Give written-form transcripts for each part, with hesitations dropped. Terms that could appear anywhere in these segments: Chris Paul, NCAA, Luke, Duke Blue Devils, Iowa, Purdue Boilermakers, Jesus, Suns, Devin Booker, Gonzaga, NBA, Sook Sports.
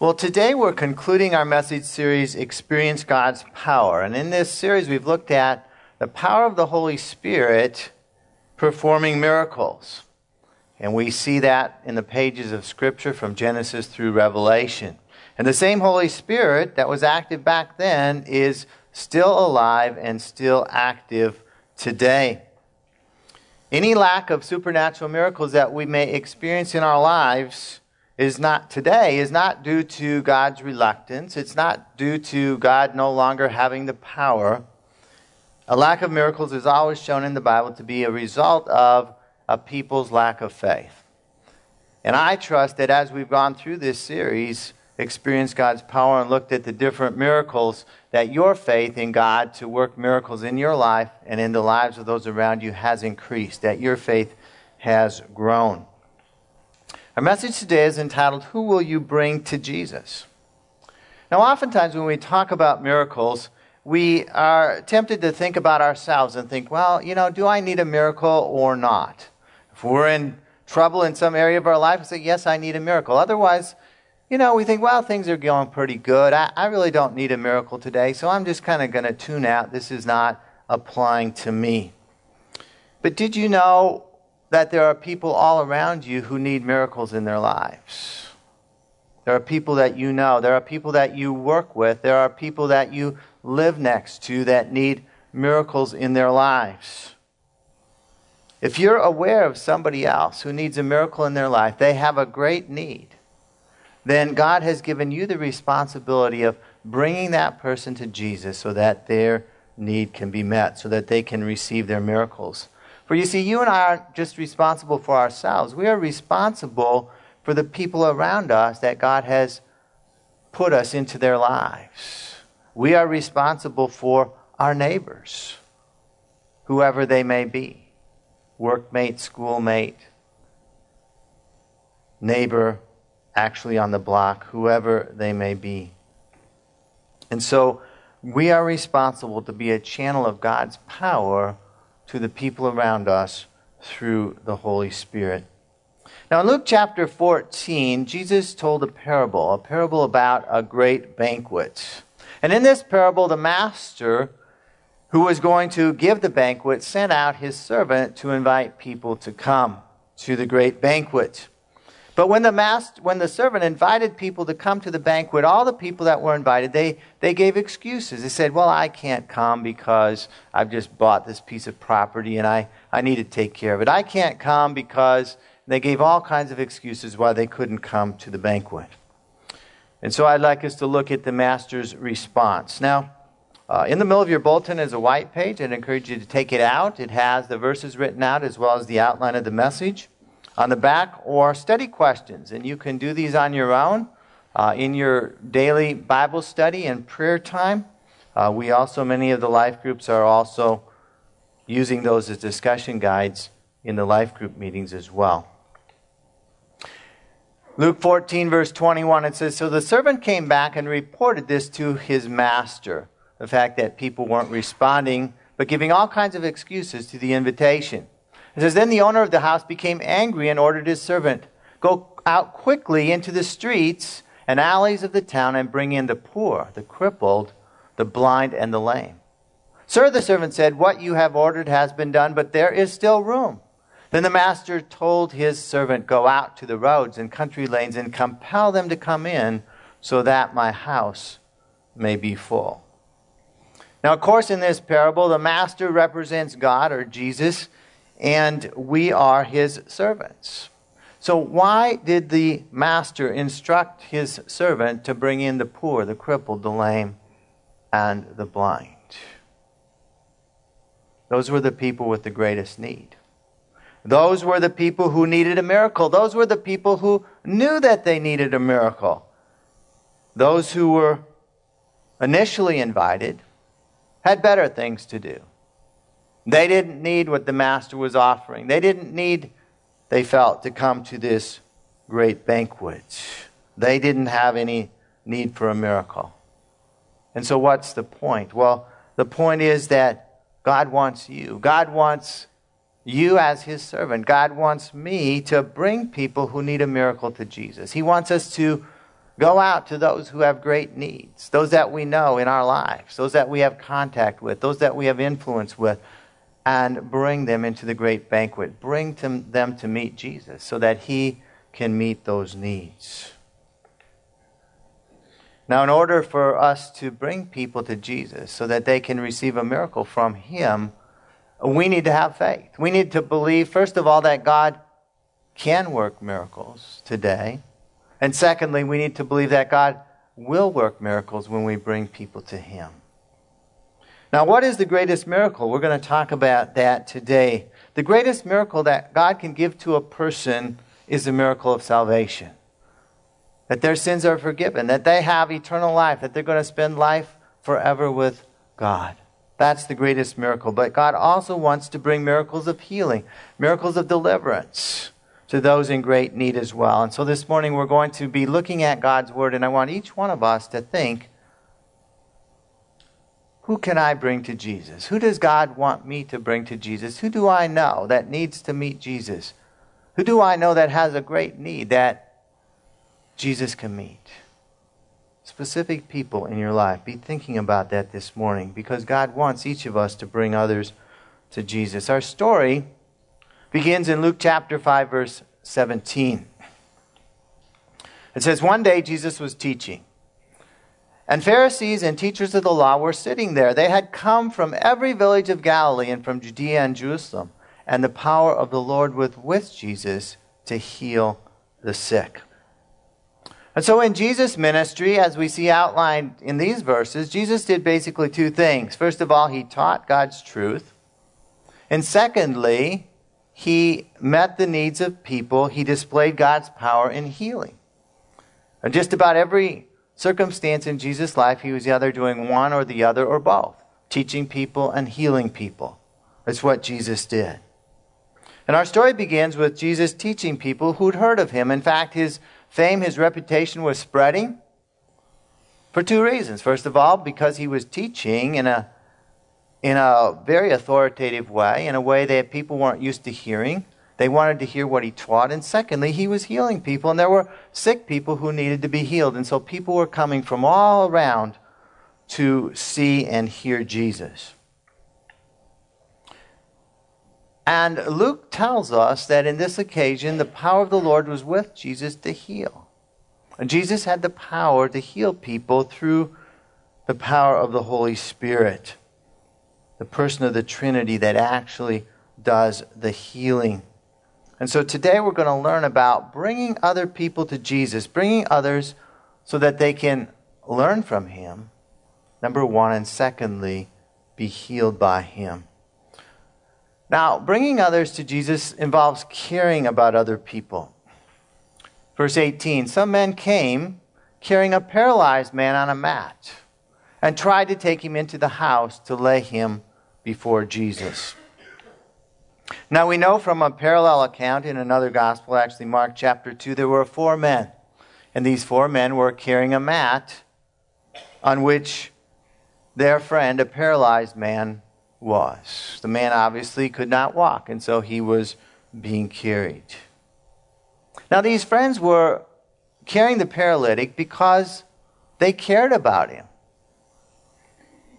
Well, today we're concluding our message series, Experience God's Power. And in this series, we've looked at the power of the Holy Spirit performing miracles. And we see that in the pages of Scripture from Genesis through Revelation. And the same Holy Spirit that was active back then is still alive and still active today. Any lack of supernatural miracles that we may experience in our lives is not due to God's reluctance. It's not due to God no longer having the power. A lack of miracles is always shown in the Bible to be a result of a people's lack of faith. And I trust that as we've gone through this series, experienced God's power and looked at the different miracles, that your faith in God to work miracles in your life and in the lives of those around you has increased, that your faith has grown. Our message today is entitled, Who Will You Bring to Jesus? Now, oftentimes when we talk about miracles, we are tempted to think about ourselves and think, well, do I need a miracle or not? If we're in trouble in some area of our life, we say, yes, I need a miracle. Otherwise, we think, well, things are going pretty good. I really don't need a miracle today, so I'm just kind of going to tune out. This is not applying to me. But did you know that there are people all around you who need miracles in their lives? There are people that you know. There are people that you work with. There are people that you live next to that need miracles in their lives. If you're aware of somebody else who needs a miracle in their life, they have a great need, then God has given you the responsibility of bringing that person to Jesus so that their need can be met, so that they can receive their miracles. For you see, you and I aren't just responsible for ourselves. We are responsible for the people around us that God has put us into their lives. We are responsible for our neighbors, whoever they may be, workmate, schoolmate, neighbor, actually on the block, whoever they may be. And so we are responsible to be a channel of God's power to the people around us through the Holy Spirit. Now in Luke chapter 14, Jesus told a parable about a great banquet. And in this parable, the master who was going to give the banquet sent out his servant to invite people to come to the great banquet. But when the servant invited people to come to the banquet, all the people that were invited, they gave excuses. They said, well, I can't come because I've just bought this piece of property and I need to take care of it. I can't come because they gave all kinds of excuses why they couldn't come to the banquet. And so I'd like us to look at the master's response. Now, in the middle of your bulletin is a white page. I'd encourage you to take it out. It has the verses written out as well as the outline of the message. On the back or study questions. And you can do these on your own in your daily Bible study and prayer time. Many of the life groups are also using those as discussion guides in the life group meetings as well. Luke 14, verse 21, it says, So the servant came back and reported this to his master, the fact that people weren't responding, but giving all kinds of excuses to the invitation. It says, Then the owner of the house became angry and ordered his servant, Go out quickly into the streets and alleys of the town and bring in the poor, the crippled, the blind, and the lame. Sir, the servant said, What you have ordered has been done, but there is still room. Then the master told his servant, Go out to the roads and country lanes and compel them to come in so that my house may be full. Now, of course, in this parable, the master represents God or Jesus, and we are his servants. So why did the master instruct his servant to bring in the poor, the crippled, the lame, and the blind? Those were the people with the greatest need. Those were the people who needed a miracle. Those were the people who knew that they needed a miracle. Those who were initially invited had better things to do. They didn't need what the master was offering. They didn't need, they felt, to come to this great banquet. They didn't have any need for a miracle. And so what's the point? Well, the point is that God wants you. God wants you as his servant. God wants me to bring people who need a miracle to Jesus. He wants us to Go out to those who have great needs, those that we know in our lives, those that we have contact with, those that we have influence with, and bring them into the great banquet. Bring them to meet Jesus so that he can meet those needs. Now, in order for us to bring people to Jesus so that they can receive a miracle from him, we need to have faith. We need to believe, first of all, that God can work miracles today. And secondly, we need to believe that God will work miracles when we bring people to him. Now, what is the greatest miracle? We're going to talk about that today. The greatest miracle that God can give to a person is the miracle of salvation. That their sins are forgiven, that they have eternal life, that they're going to spend life forever with God. That's the greatest miracle. But God also wants to bring miracles of healing, miracles of deliverance to those in great need as well. And so this morning we're going to be looking at God's word, and I want each one of us to think, who can I bring to Jesus? Who does God want me to bring to Jesus? Who do I know that needs to meet Jesus? Who do I know that has a great need that Jesus can meet? Specific people in your life. Be thinking about that this morning, because God wants each of us to bring others to Jesus. Our story begins in Luke chapter 5, verse 17. It says, one day Jesus was teaching, and Pharisees and teachers of the law were sitting there. They had come from every village of Galilee and from Judea and Jerusalem, and the power of the Lord was with Jesus to heal the sick. And so in Jesus' ministry, as we see outlined in these verses, Jesus did basically two things. First of all, he taught God's truth. And secondly, he met the needs of people. He displayed God's power in healing. And just about every circumstance in Jesus' life, he was either doing one or the other or both, teaching people and healing people. That's what Jesus did. And our story begins with Jesus teaching people who'd heard of him. In fact, his fame, his reputation was spreading for two reasons. First of all, because he was teaching in a very authoritative way, in a way that people weren't used to hearing. They wanted to hear what he taught. And secondly, he was healing people, and there were sick people who needed to be healed. And so people were coming from all around to see and hear Jesus. And Luke tells us that in this occasion, the power of the Lord was with Jesus to heal. And Jesus had the power to heal people through the power of the Holy Spirit, the person of the Trinity that actually does the healing. And so today we're going to learn about bringing other people to Jesus, bringing others so that they can learn from him, number one, and secondly, be healed by him. Now, bringing others to Jesus involves caring about other people. Verse 18, some men came carrying a paralyzed man on a mat and tried to take him into the house to lay him before Jesus. Now, we know from a parallel account in another gospel, actually Mark chapter 2, there were four men. And these four men were carrying a mat on which their friend, a paralyzed man, was. The man obviously could not walk, and so he was being carried. Now, these friends were carrying the paralytic because they cared about him.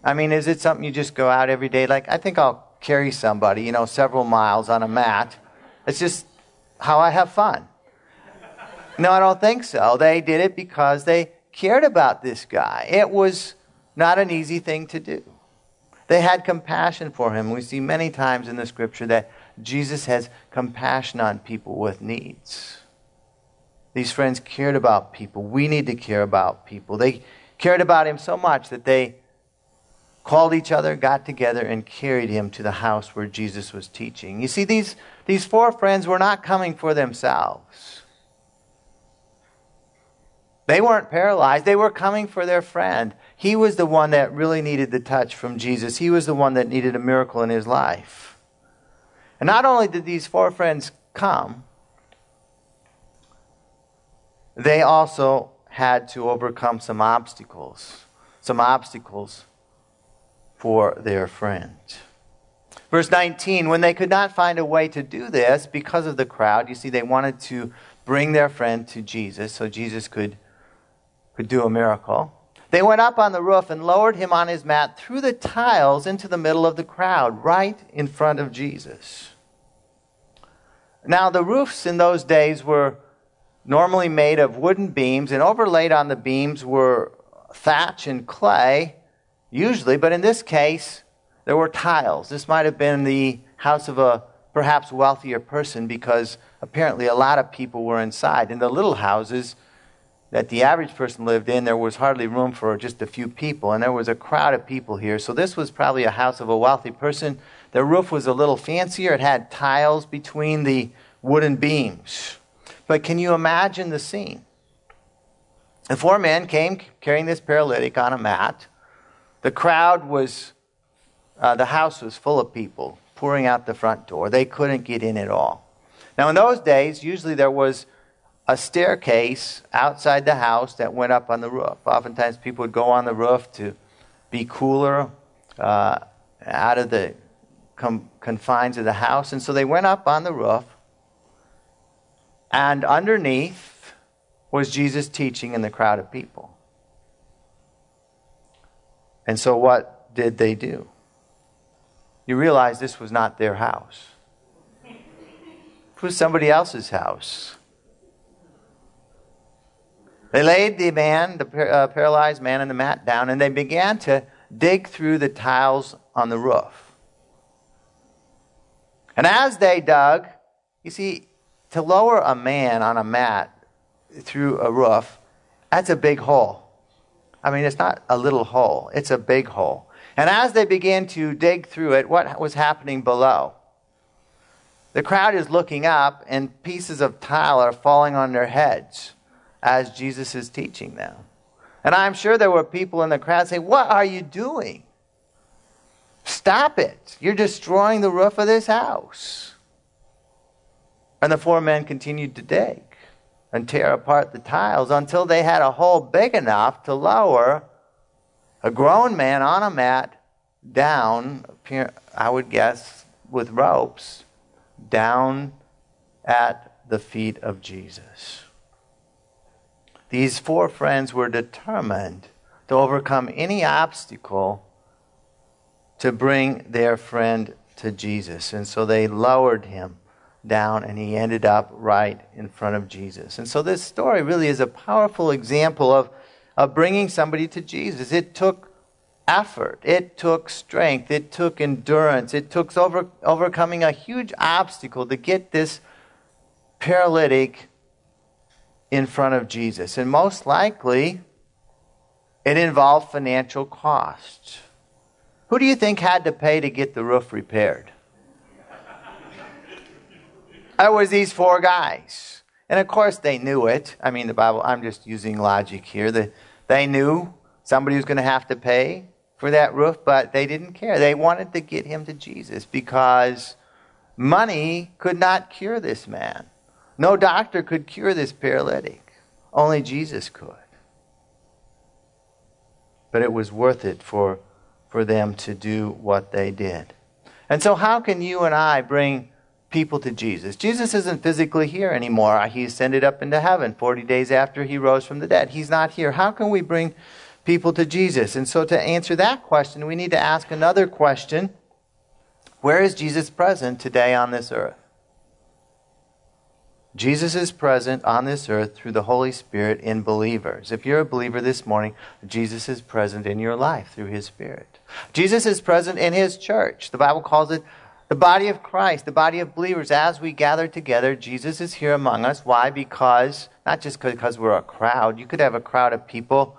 I mean, is it something you just go out every day? Like, I think I'll carry somebody, several miles on a mat. It's just how I have fun. No, I don't think so. They did it because they cared about this guy. It was not an easy thing to do. They had compassion for him. We see many times in the scripture that Jesus has compassion on people with needs. These friends cared about people. We need to care about people. They cared about him so much that they called each other, got together, and carried him to the house where Jesus was teaching. You see, these four friends were not coming for themselves. They weren't paralyzed. They were coming for their friend. He was the one that really needed the touch from Jesus. He was the one that needed a miracle in his life. And not only did these four friends come, they also had to overcome some obstacles for their friend. Verse 19, when they could not find a way to do this because of the crowd, you see, they wanted to bring their friend to Jesus so Jesus could could do a miracle. They went up on the roof and lowered him on his mat through the tiles into the middle of the crowd, right in front of Jesus. Now, the roofs in those days were normally made of wooden beams, and overlaid on the beams were thatch and clay, usually, but in this case, there were tiles. This might have been the house of a perhaps wealthier person, because apparently a lot of people were inside. In the little houses that the average person lived in, there was hardly room for just a few people, and there was a crowd of people here. So this was probably a house of a wealthy person. The roof was a little fancier. It had tiles between the wooden beams. But can you imagine the scene? The four men came carrying this paralytic on a mat. The crowd was, the house was full of people pouring out the front door. They couldn't get in at all. Now, in those days, usually there was a staircase outside the house that went up on the roof. Oftentimes people would go on the roof to be cooler, out of the confines of the house. And so they went up on the roof, and underneath was Jesus teaching in the crowd of people. And so what did they do? You realize this was not their house. It was somebody else's house. They laid the man, the paralyzed man on the mat down, and they began to dig through the tiles on the roof. And as they dug, you see, to lower a man on a mat through a roof, that's a big hole. I mean, it's not a little hole. It's a big hole. And as they began to dig through it, what was happening below? The crowd is looking up, and pieces of tile are falling on their heads as Jesus is teaching them. And I'm sure there were people in the crowd saying, "What are you doing? Stop it. You're destroying the roof of this house." And the four men continued to dig and tear apart the tiles until they had a hole big enough to lower a grown man on a mat down, I would guess, with ropes, down at the feet of Jesus. These four friends were determined to overcome any obstacle to bring their friend to Jesus. And so they lowered him down, and he ended up right in front of Jesus. And so this story really is a powerful example of bringing somebody to Jesus. It took effort. It took strength. It took endurance. It took overcoming a huge obstacle to get this paralytic in front of Jesus. And most likely, it involved financial costs. Who do you think had to pay to get the roof repaired? It was these four guys. And of course, they knew it. I mean, the Bible, I'm just using logic here. They knew somebody was going to have to pay for that roof, but they didn't care. They wanted to get him to Jesus because money could not cure this man. No doctor could cure this paralytic. Only Jesus could. But it was worth it for them to do what they did. And so how can you and I bring people to Jesus? Jesus isn't physically here anymore. He ascended up into heaven 40 days after he rose from the dead. He's not here. How can we bring people to Jesus? And so to answer that question, we need to ask another question. Where is Jesus present today on this earth? Jesus is present on this earth through the Holy Spirit in believers. If you're a believer this morning, Jesus is present in your life through his Spirit. Jesus is present in his church. The Bible calls it the body of Christ, the body of believers. As we gather together, Jesus is here among us. Why? Because, not just because we're a crowd. You could have a crowd of people.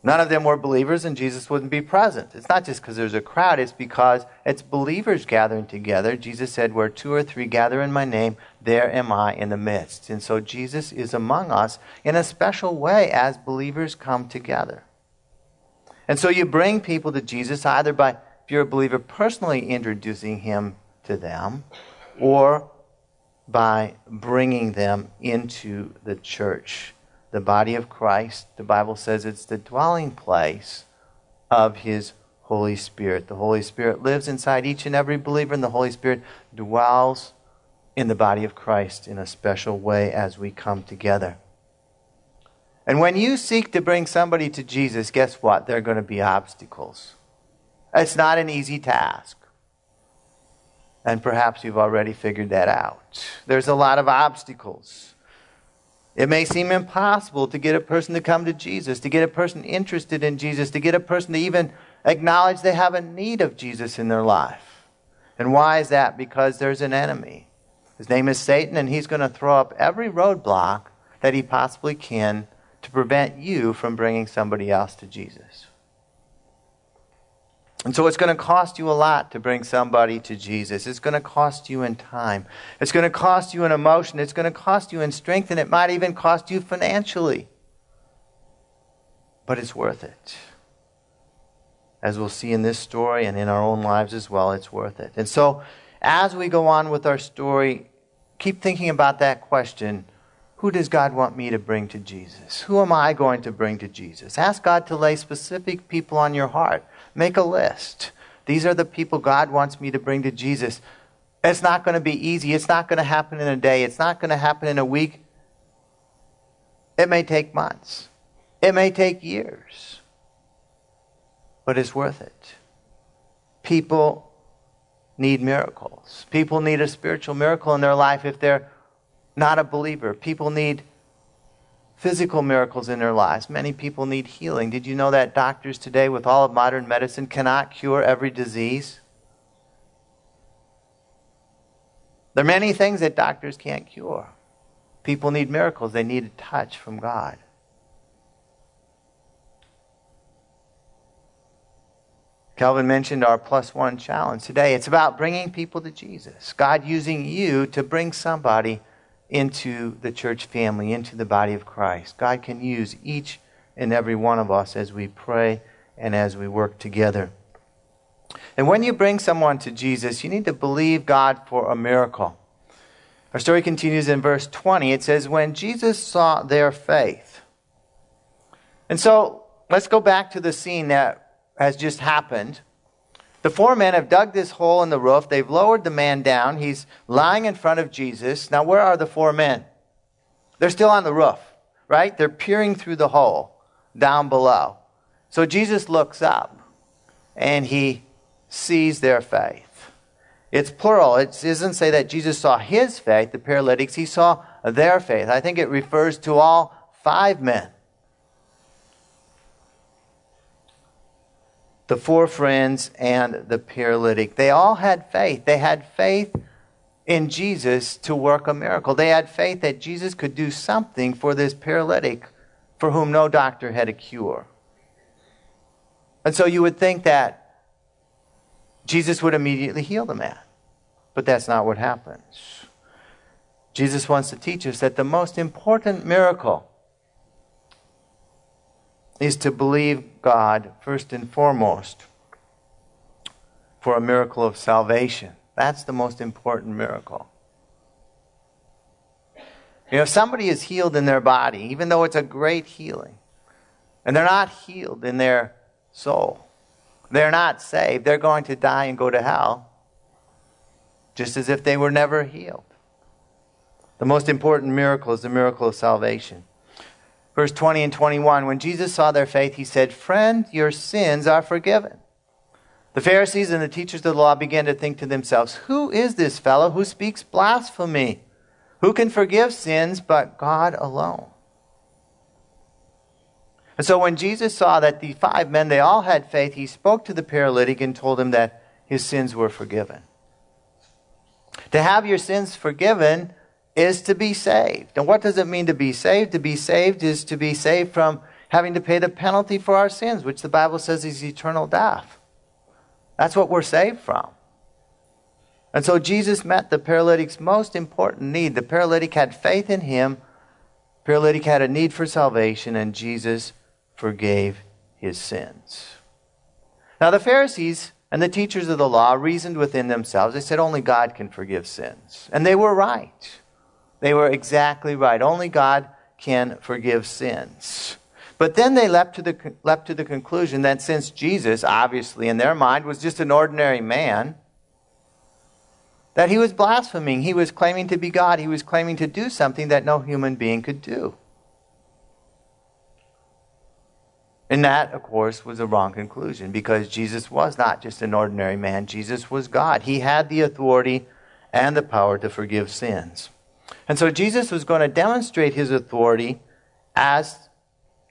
None of them were believers, and Jesus wouldn't be present. It's not just because there's a crowd. It's because it's believers gathering together. Jesus said, where two or three gather in my name, there am I in the midst. And so Jesus is among us in a special way as believers come together. And so you bring people to Jesus either by, if you're a believer, personally introducing him to them, or by bringing them into the church, the body of Christ. The Bible says it's the dwelling place of his Holy Spirit. The Holy Spirit lives inside each and every believer, and the Holy Spirit dwells in the body of Christ in a special way as we come together. And when you seek to bring somebody to Jesus, guess what? There are going to be obstacles. It's not an easy task. And perhaps you've already figured that out. There's a lot of obstacles. It may seem impossible to get a person to come to Jesus, to get a person interested in Jesus, to get a person to even acknowledge they have a need of Jesus in their life. And why is that? Because there's an enemy. His name is Satan, and he's going to throw up every roadblock that he possibly can to prevent you from bringing somebody else to Jesus. And so it's going to cost you a lot to bring somebody to Jesus. It's going to cost you in time. It's going to cost you in emotion. It's going to cost you in strength, and it might even cost you financially. But it's worth it. As we'll see in this story and in our own lives as well, it's worth it. And so as we go on with our story, keep thinking about that question. Who does God want me to bring to Jesus? Who am I going to bring to Jesus? Ask God to lay specific people on your heart. Make a list. These are the people God wants me to bring to Jesus. It's not going to be easy. It's not going to happen in a day. It's not going to happen in a week. It may take months. It may take years. But it's worth it. People need miracles. People need a spiritual miracle in their life if they're not a believer. People need physical miracles in their lives. Many people need healing. Did you know that doctors today, with all of modern medicine, cannot cure every disease? There are many things that doctors can't cure. People need miracles. They need a touch from God. Calvin mentioned our +1 challenge today. It's about bringing people to Jesus. God using you to bring somebody into the church family, into the body of Christ. God can use each and every one of us as we pray and as we work together. And when you bring someone to Jesus, you need to believe God for a miracle. Our story continues in verse 20. It says, when Jesus saw their faith. And so let's go back to the scene that has just happened. The four men have dug this hole in the roof. They've lowered the man down. He's lying in front of Jesus. Now, where are the four men? They're still on the roof, right? They're peering through the hole down below. So Jesus looks up and he sees their faith. It's plural. It doesn't say that Jesus saw his faith, the paralytics. He saw their faith. I think it refers to all five men. The four friends and the paralytic. They all had faith. They had faith in Jesus to work a miracle. They had faith that Jesus could do something for this paralytic for whom no doctor had a cure. And so you would think that Jesus would immediately heal the man. But that's not what happens. Jesus wants to teach us that the most important miracle is to believe God first and foremost for a miracle of salvation. That's the most important miracle. You know, if somebody is healed in their body, even though it's a great healing, and they're not healed in their soul, they're not saved, they're going to die and go to hell, just as if they were never healed. The most important miracle is the miracle of salvation. Verse 20 and 21, when Jesus saw their faith, he said, friend, your sins are forgiven. The Pharisees and the teachers of the law began to think to themselves, who is this fellow who speaks blasphemy? Who can forgive sins but God alone? And so when Jesus saw that the five men, they all had faith, he spoke to the paralytic and told him that his sins were forgiven. To have your sins forgiven is to be saved. And what does it mean to be saved? To be saved is to be saved from having to pay the penalty for our sins, which the Bible says is eternal death. That's what we're saved from. And so Jesus met the paralytic's most important need. The paralytic had faith in him. The paralytic had a need for salvation, and Jesus forgave his sins. Now the Pharisees and the teachers of the law reasoned within themselves. They said only God can forgive sins. And they were right. They were exactly right. Only God can forgive sins. But then they leapt to the conclusion that since Jesus, obviously in their mind, was just an ordinary man, that he was blaspheming. He was claiming to be God. He was claiming to do something that no human being could do. And that, of course, was a wrong conclusion, because Jesus was not just an ordinary man. Jesus was God. He had the authority and the power to forgive sins. And so Jesus was going to demonstrate his authority as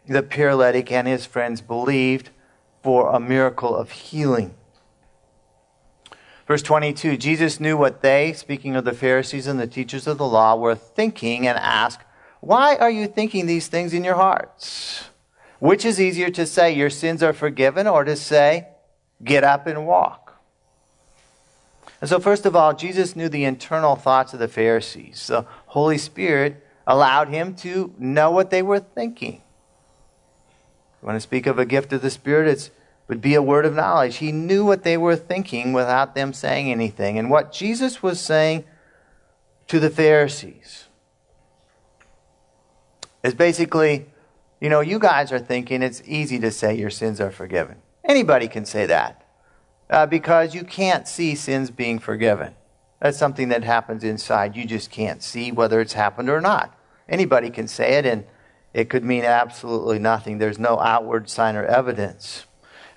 the paralytic and his friends believed for a miracle of healing. Verse 22, Jesus knew what they, speaking of the Pharisees and the teachers of the law, were thinking and asked, "Why are you thinking these things in your hearts? Which is easier to say, your sins are forgiven, or to say, get up and walk?" And so first of all, Jesus knew the internal thoughts of the Pharisees. The Holy Spirit allowed him to know what they were thinking. If you want to speak of a gift of the Spirit, it would be a word of knowledge. He knew what they were thinking without them saying anything. And what Jesus was saying to the Pharisees is basically, you know, you guys are thinking it's easy to say your sins are forgiven. Anybody can say that because you can't see sins being forgiven. That's something that happens inside. You just can't see whether it's happened or not. Anybody can say it, and it could mean absolutely nothing. There's no outward sign or evidence.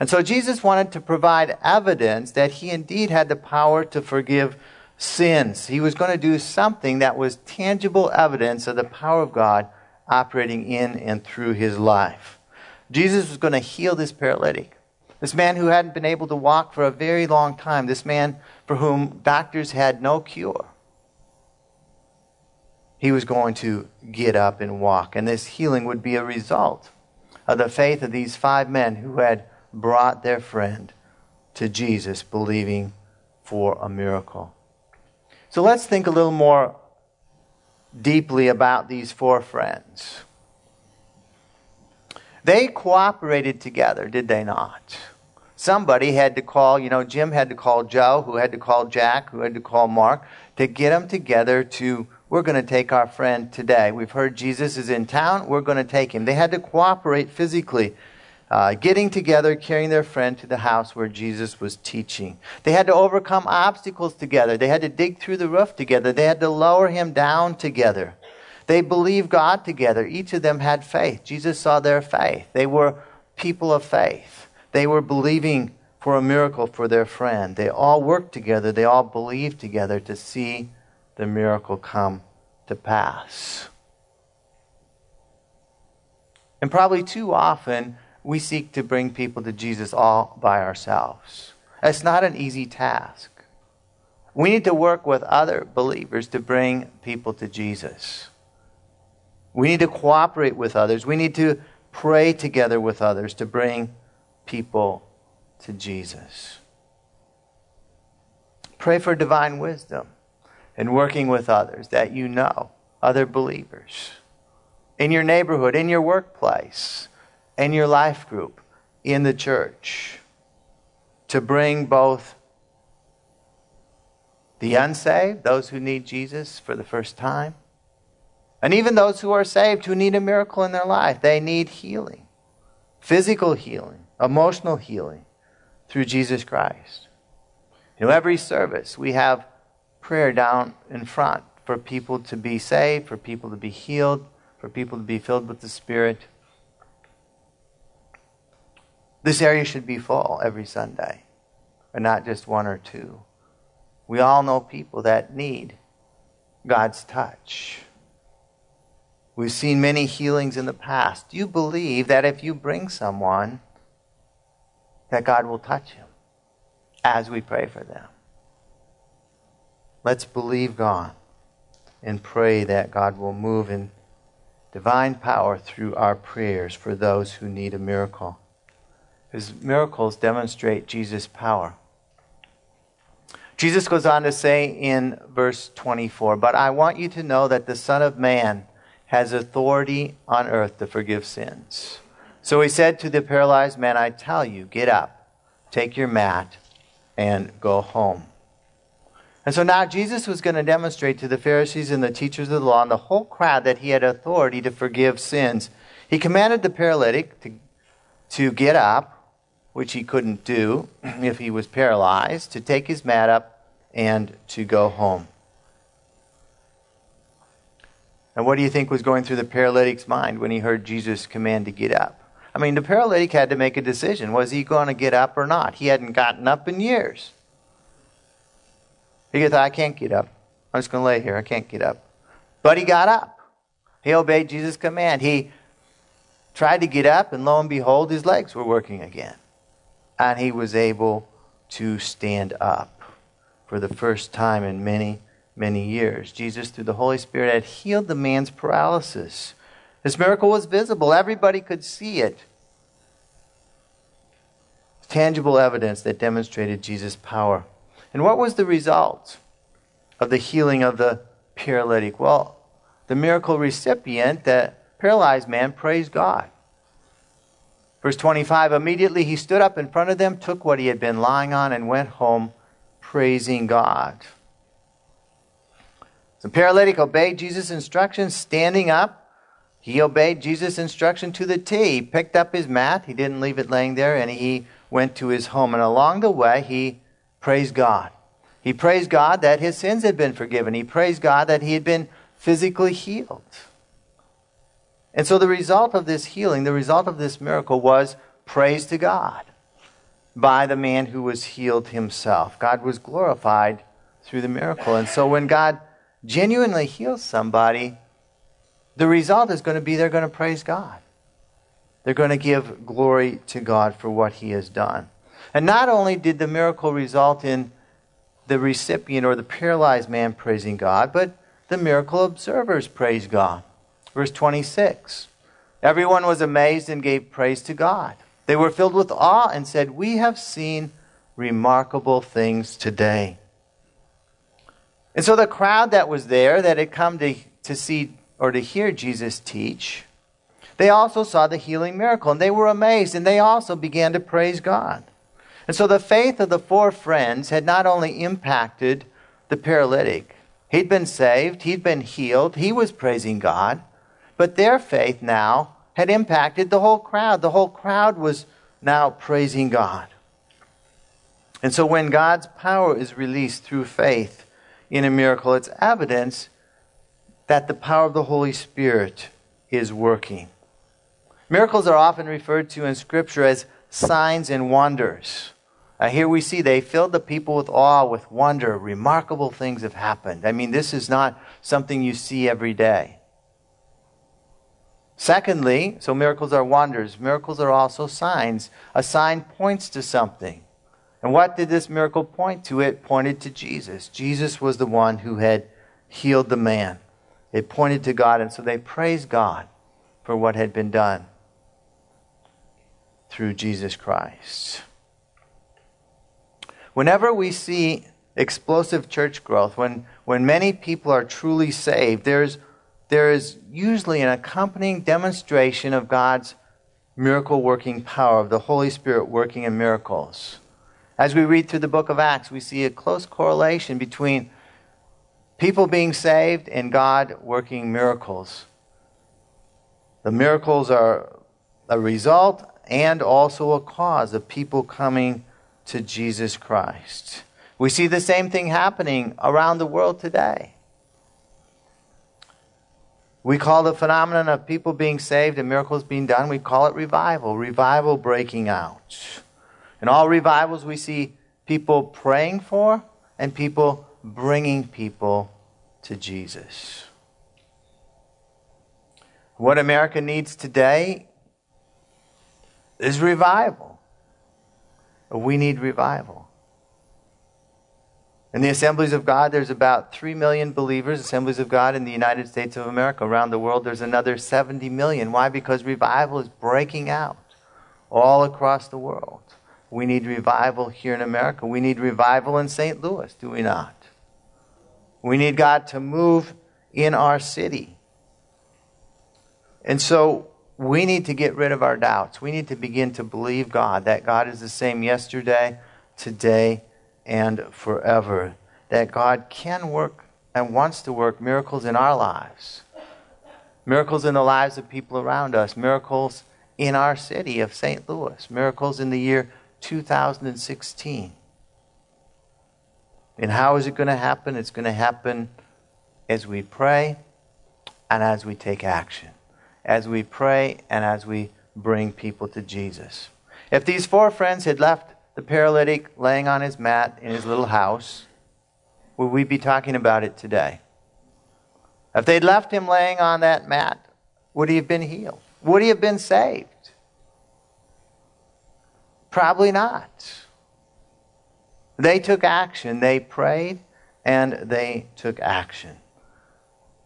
And so Jesus wanted to provide evidence that he indeed had the power to forgive sins. He was going to do something that was tangible evidence of the power of God operating in and through his life. Jesus was going to heal this paralytic, this man who hadn't been able to walk for a very long time, this man for whom doctors had no cure. He was going to get up and walk, and this healing would be a result of the faith of these five men who had brought their friend to Jesus, believing for a miracle. So let's think a little more deeply about these four friends. They cooperated together, did they not? Somebody had to call, you know, Jim had to call Joe, who had to call Jack, who had to call Mark, to get them together to, we're going to take our friend today. We've heard Jesus is in town, we're going to take him. They had to cooperate physically, getting together, carrying their friend to the house where Jesus was teaching. They had to overcome obstacles together. They had to dig through the roof together. They had to lower him down together. They believed God together. Each of them had faith. Jesus saw their faith. They were people of faith. They were believing for a miracle for their friend. They all worked together. They all believed together to see the miracle come to pass. And probably too often, we seek to bring people to Jesus all by ourselves. It's not an easy task. We need to work with other believers to bring people to Jesus. We need to cooperate with others. We need to pray together with others to bring people to Jesus. Pray for divine wisdom in working with others that you know, other believers, in your neighborhood, in your workplace, in your life group, in the church, to bring both the unsaved, those who need Jesus for the first time, and even those who are saved who need a miracle in their life. They need healing, physical healing, emotional healing through Jesus Christ. In every service, we have prayer down in front for people to be saved, for people to be healed, for people to be filled with the Spirit. This area should be full every Sunday, and not just one or two. We all know people that need God's touch. We've seen many healings in the past. Do you believe that if you bring someone, that God will touch him as we pray for them? Let's believe God and pray that God will move in divine power through our prayers for those who need a miracle. His miracles demonstrate Jesus' power. Jesus goes on to say in verse 24, "But I want you to know that the Son of Man has authority on earth to forgive sins." So he said to the paralyzed man, "I tell you, get up, take your mat, and go home." And so now Jesus was going to demonstrate to the Pharisees and the teachers of the law and the whole crowd that he had authority to forgive sins. He commanded the paralytic to get up, which he couldn't do if he was paralyzed, to take his mat up and to go home. And what do you think was going through the paralytic's mind when he heard Jesus' command to get up? I the paralytic had to make a decision. Was he going to get up or not? He hadn't gotten up in years. He thought, I can't get up. I'm just going to lay here. I can't get up. But he got up. He obeyed Jesus' command. He tried to get up, and lo and behold, his legs were working again. And he was able to stand up for the first time in many, many years. Jesus, through the Holy Spirit, had healed the man's paralysis. This miracle was visible. Everybody could see it. Tangible evidence that demonstrated Jesus' power. And what was the result of the healing of the paralytic? Well, the miracle recipient, the paralyzed man, praised God. Verse 25, immediately he stood up in front of them, took what he had been lying on, and went home praising God. The paralytic obeyed Jesus' instructions, standing up. He obeyed Jesus' instruction to the T. He picked up his mat. He didn't leave it laying there, and he went to his home. And along the way, he praised God. He praised God that his sins had been forgiven. He praised God that he had been physically healed. And so the result of this healing, the result of this miracle was praise to God by the man who was healed himself. God was glorified through the miracle. And so when God genuinely heals somebody, the result is going to be they're going to praise God. They're going to give glory to God for what he has done. And not only did the miracle result in the recipient or the paralyzed man praising God, but the miracle observers praised God. Verse 26, everyone was amazed and gave praise to God. They were filled with awe and said, "We have seen remarkable things today." And so the crowd that was there, that had come to see or to hear Jesus teach, they also saw the healing miracle, and they were amazed, and they also began to praise God. And so the faith of the four friends had not only impacted the paralytic. He'd been saved, he'd been healed, he was praising God, but their faith now had impacted the whole crowd. The whole crowd was now praising God. And so when God's power is released through faith in a miracle, it's evidence that the power of the Holy Spirit is working. Miracles are often referred to in Scripture as signs and wonders. Here we see they filled the people with awe, with wonder. Remarkable things have happened. This is not something you see every day. Secondly, so miracles are wonders. Miracles are also signs. A sign points to something. And what did this miracle point to? It pointed to Jesus. Jesus was the one who had healed the man. It pointed to God, and so they praised God for what had been done through Jesus Christ. Whenever we see explosive church growth, when many people are truly saved, there is usually an accompanying demonstration of God's miracle-working power, of the Holy Spirit working in miracles. As we read through the book of Acts, we see a close correlation between people being saved and God working miracles. The miracles are a result and also a cause of people coming to Jesus Christ. We see the same thing happening around the world today. We call the phenomenon of people being saved and miracles being done, we call it revival. Revival breaking out. In all revivals, we see people praying for and people bringing people to Jesus. What America needs today is revival. We need revival. In the Assemblies of God, there's about 3 million believers, Assemblies of God, in the United States of America. Around the world, there's another 70 million. Why? Because revival is breaking out all across the world. We need revival here in America. We need revival in St. Louis, do we not? We need God to move in our city. And so we need to get rid of our doubts. We need to begin to believe God, that God is the same yesterday, today, and forever. That God can work and wants to work miracles in our lives. Miracles in the lives of people around us. Miracles in our city of St. Louis. Miracles in the year 2016. And how is it going to happen? It's going to happen as we pray and as we take action. As we pray and as we bring people to Jesus. If these four friends had left the paralytic laying on his mat in his little house, would we be talking about it today? If they'd left him laying on that mat, would he have been healed? Would he have been saved? Probably not. They took action. They prayed and they took action.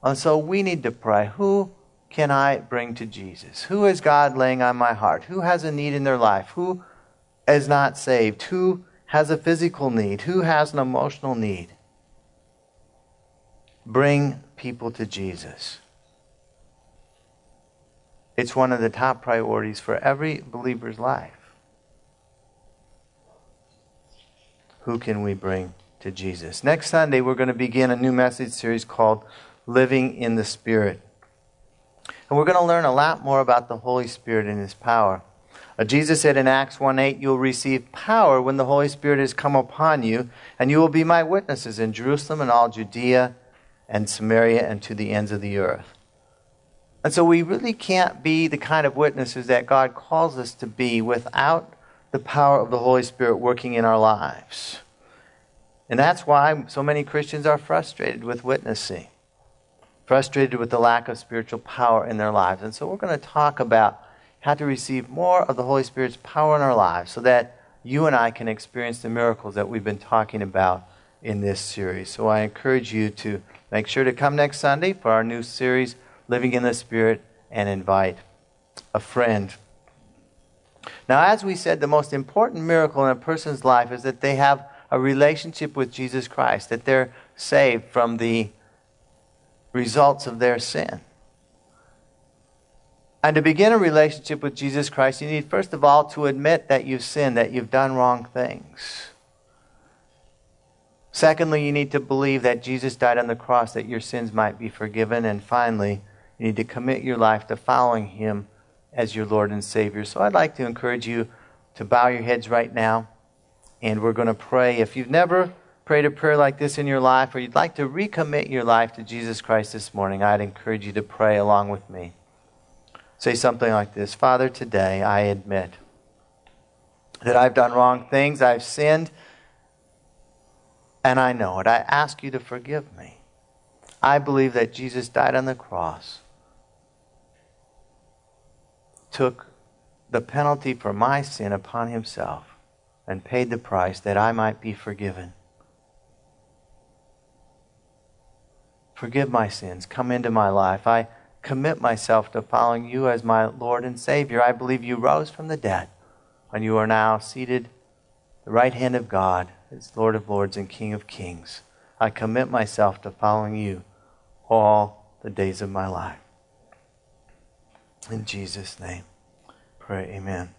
And so we need to pray. Who can I bring to Jesus? Who is God laying on my heart? Who has a need in their life? Who is not saved? Who has a physical need? Who has an emotional need? Bring people to Jesus. It's one of the top priorities for every believer's life. Who can we bring to Jesus? Next Sunday, we're going to begin a new message series called Living in the Spirit. And we're going to learn a lot more about the Holy Spirit and His power. Jesus said in Acts 1:8, you'll receive power when the Holy Spirit has come upon you, and you will be my witnesses in Jerusalem and all Judea and Samaria and to the ends of the earth. And so we really can't be the kind of witnesses that God calls us to be without the power of the Holy Spirit working in our lives. And that's why so many Christians are frustrated with witnessing, frustrated with the lack of spiritual power in their lives. And so we're going to talk about how to receive more of the Holy Spirit's power in our lives so that you and I can experience the miracles that we've been talking about in this series. So I encourage you to make sure to come next Sunday for our new series, Living in the Spirit, and invite a friend. Now, as we said, the most important miracle in a person's life is that they have a relationship with Jesus Christ, that they're saved from the results of their sin. And to begin a relationship with Jesus Christ, you need, first of all, to admit that you've sinned, that you've done wrong things. Secondly, you need to believe that Jesus died on the cross, that your sins might be forgiven. And finally, you need to commit your life to following Him as your Lord and Savior. So I'd like to encourage you to bow your heads right now, and we're going to pray. If you've never prayed a prayer like this in your life, or you'd like to recommit your life to Jesus Christ this morning, I'd encourage you to pray along with me. Say something like this: Father, today I admit that I've done wrong things, I've sinned, and I know it. I ask you to forgive me. I believe that Jesus died on the cross, took the penalty for my sin upon himself and paid the price that I might be forgiven. Forgive my sins. Come into my life. I commit myself to following you as my Lord and Savior. I believe you rose from the dead, and you are now seated at the right hand of God as Lord of Lords and King of Kings. I commit myself to following you all the days of my life. In Jesus' name, pray. Amen.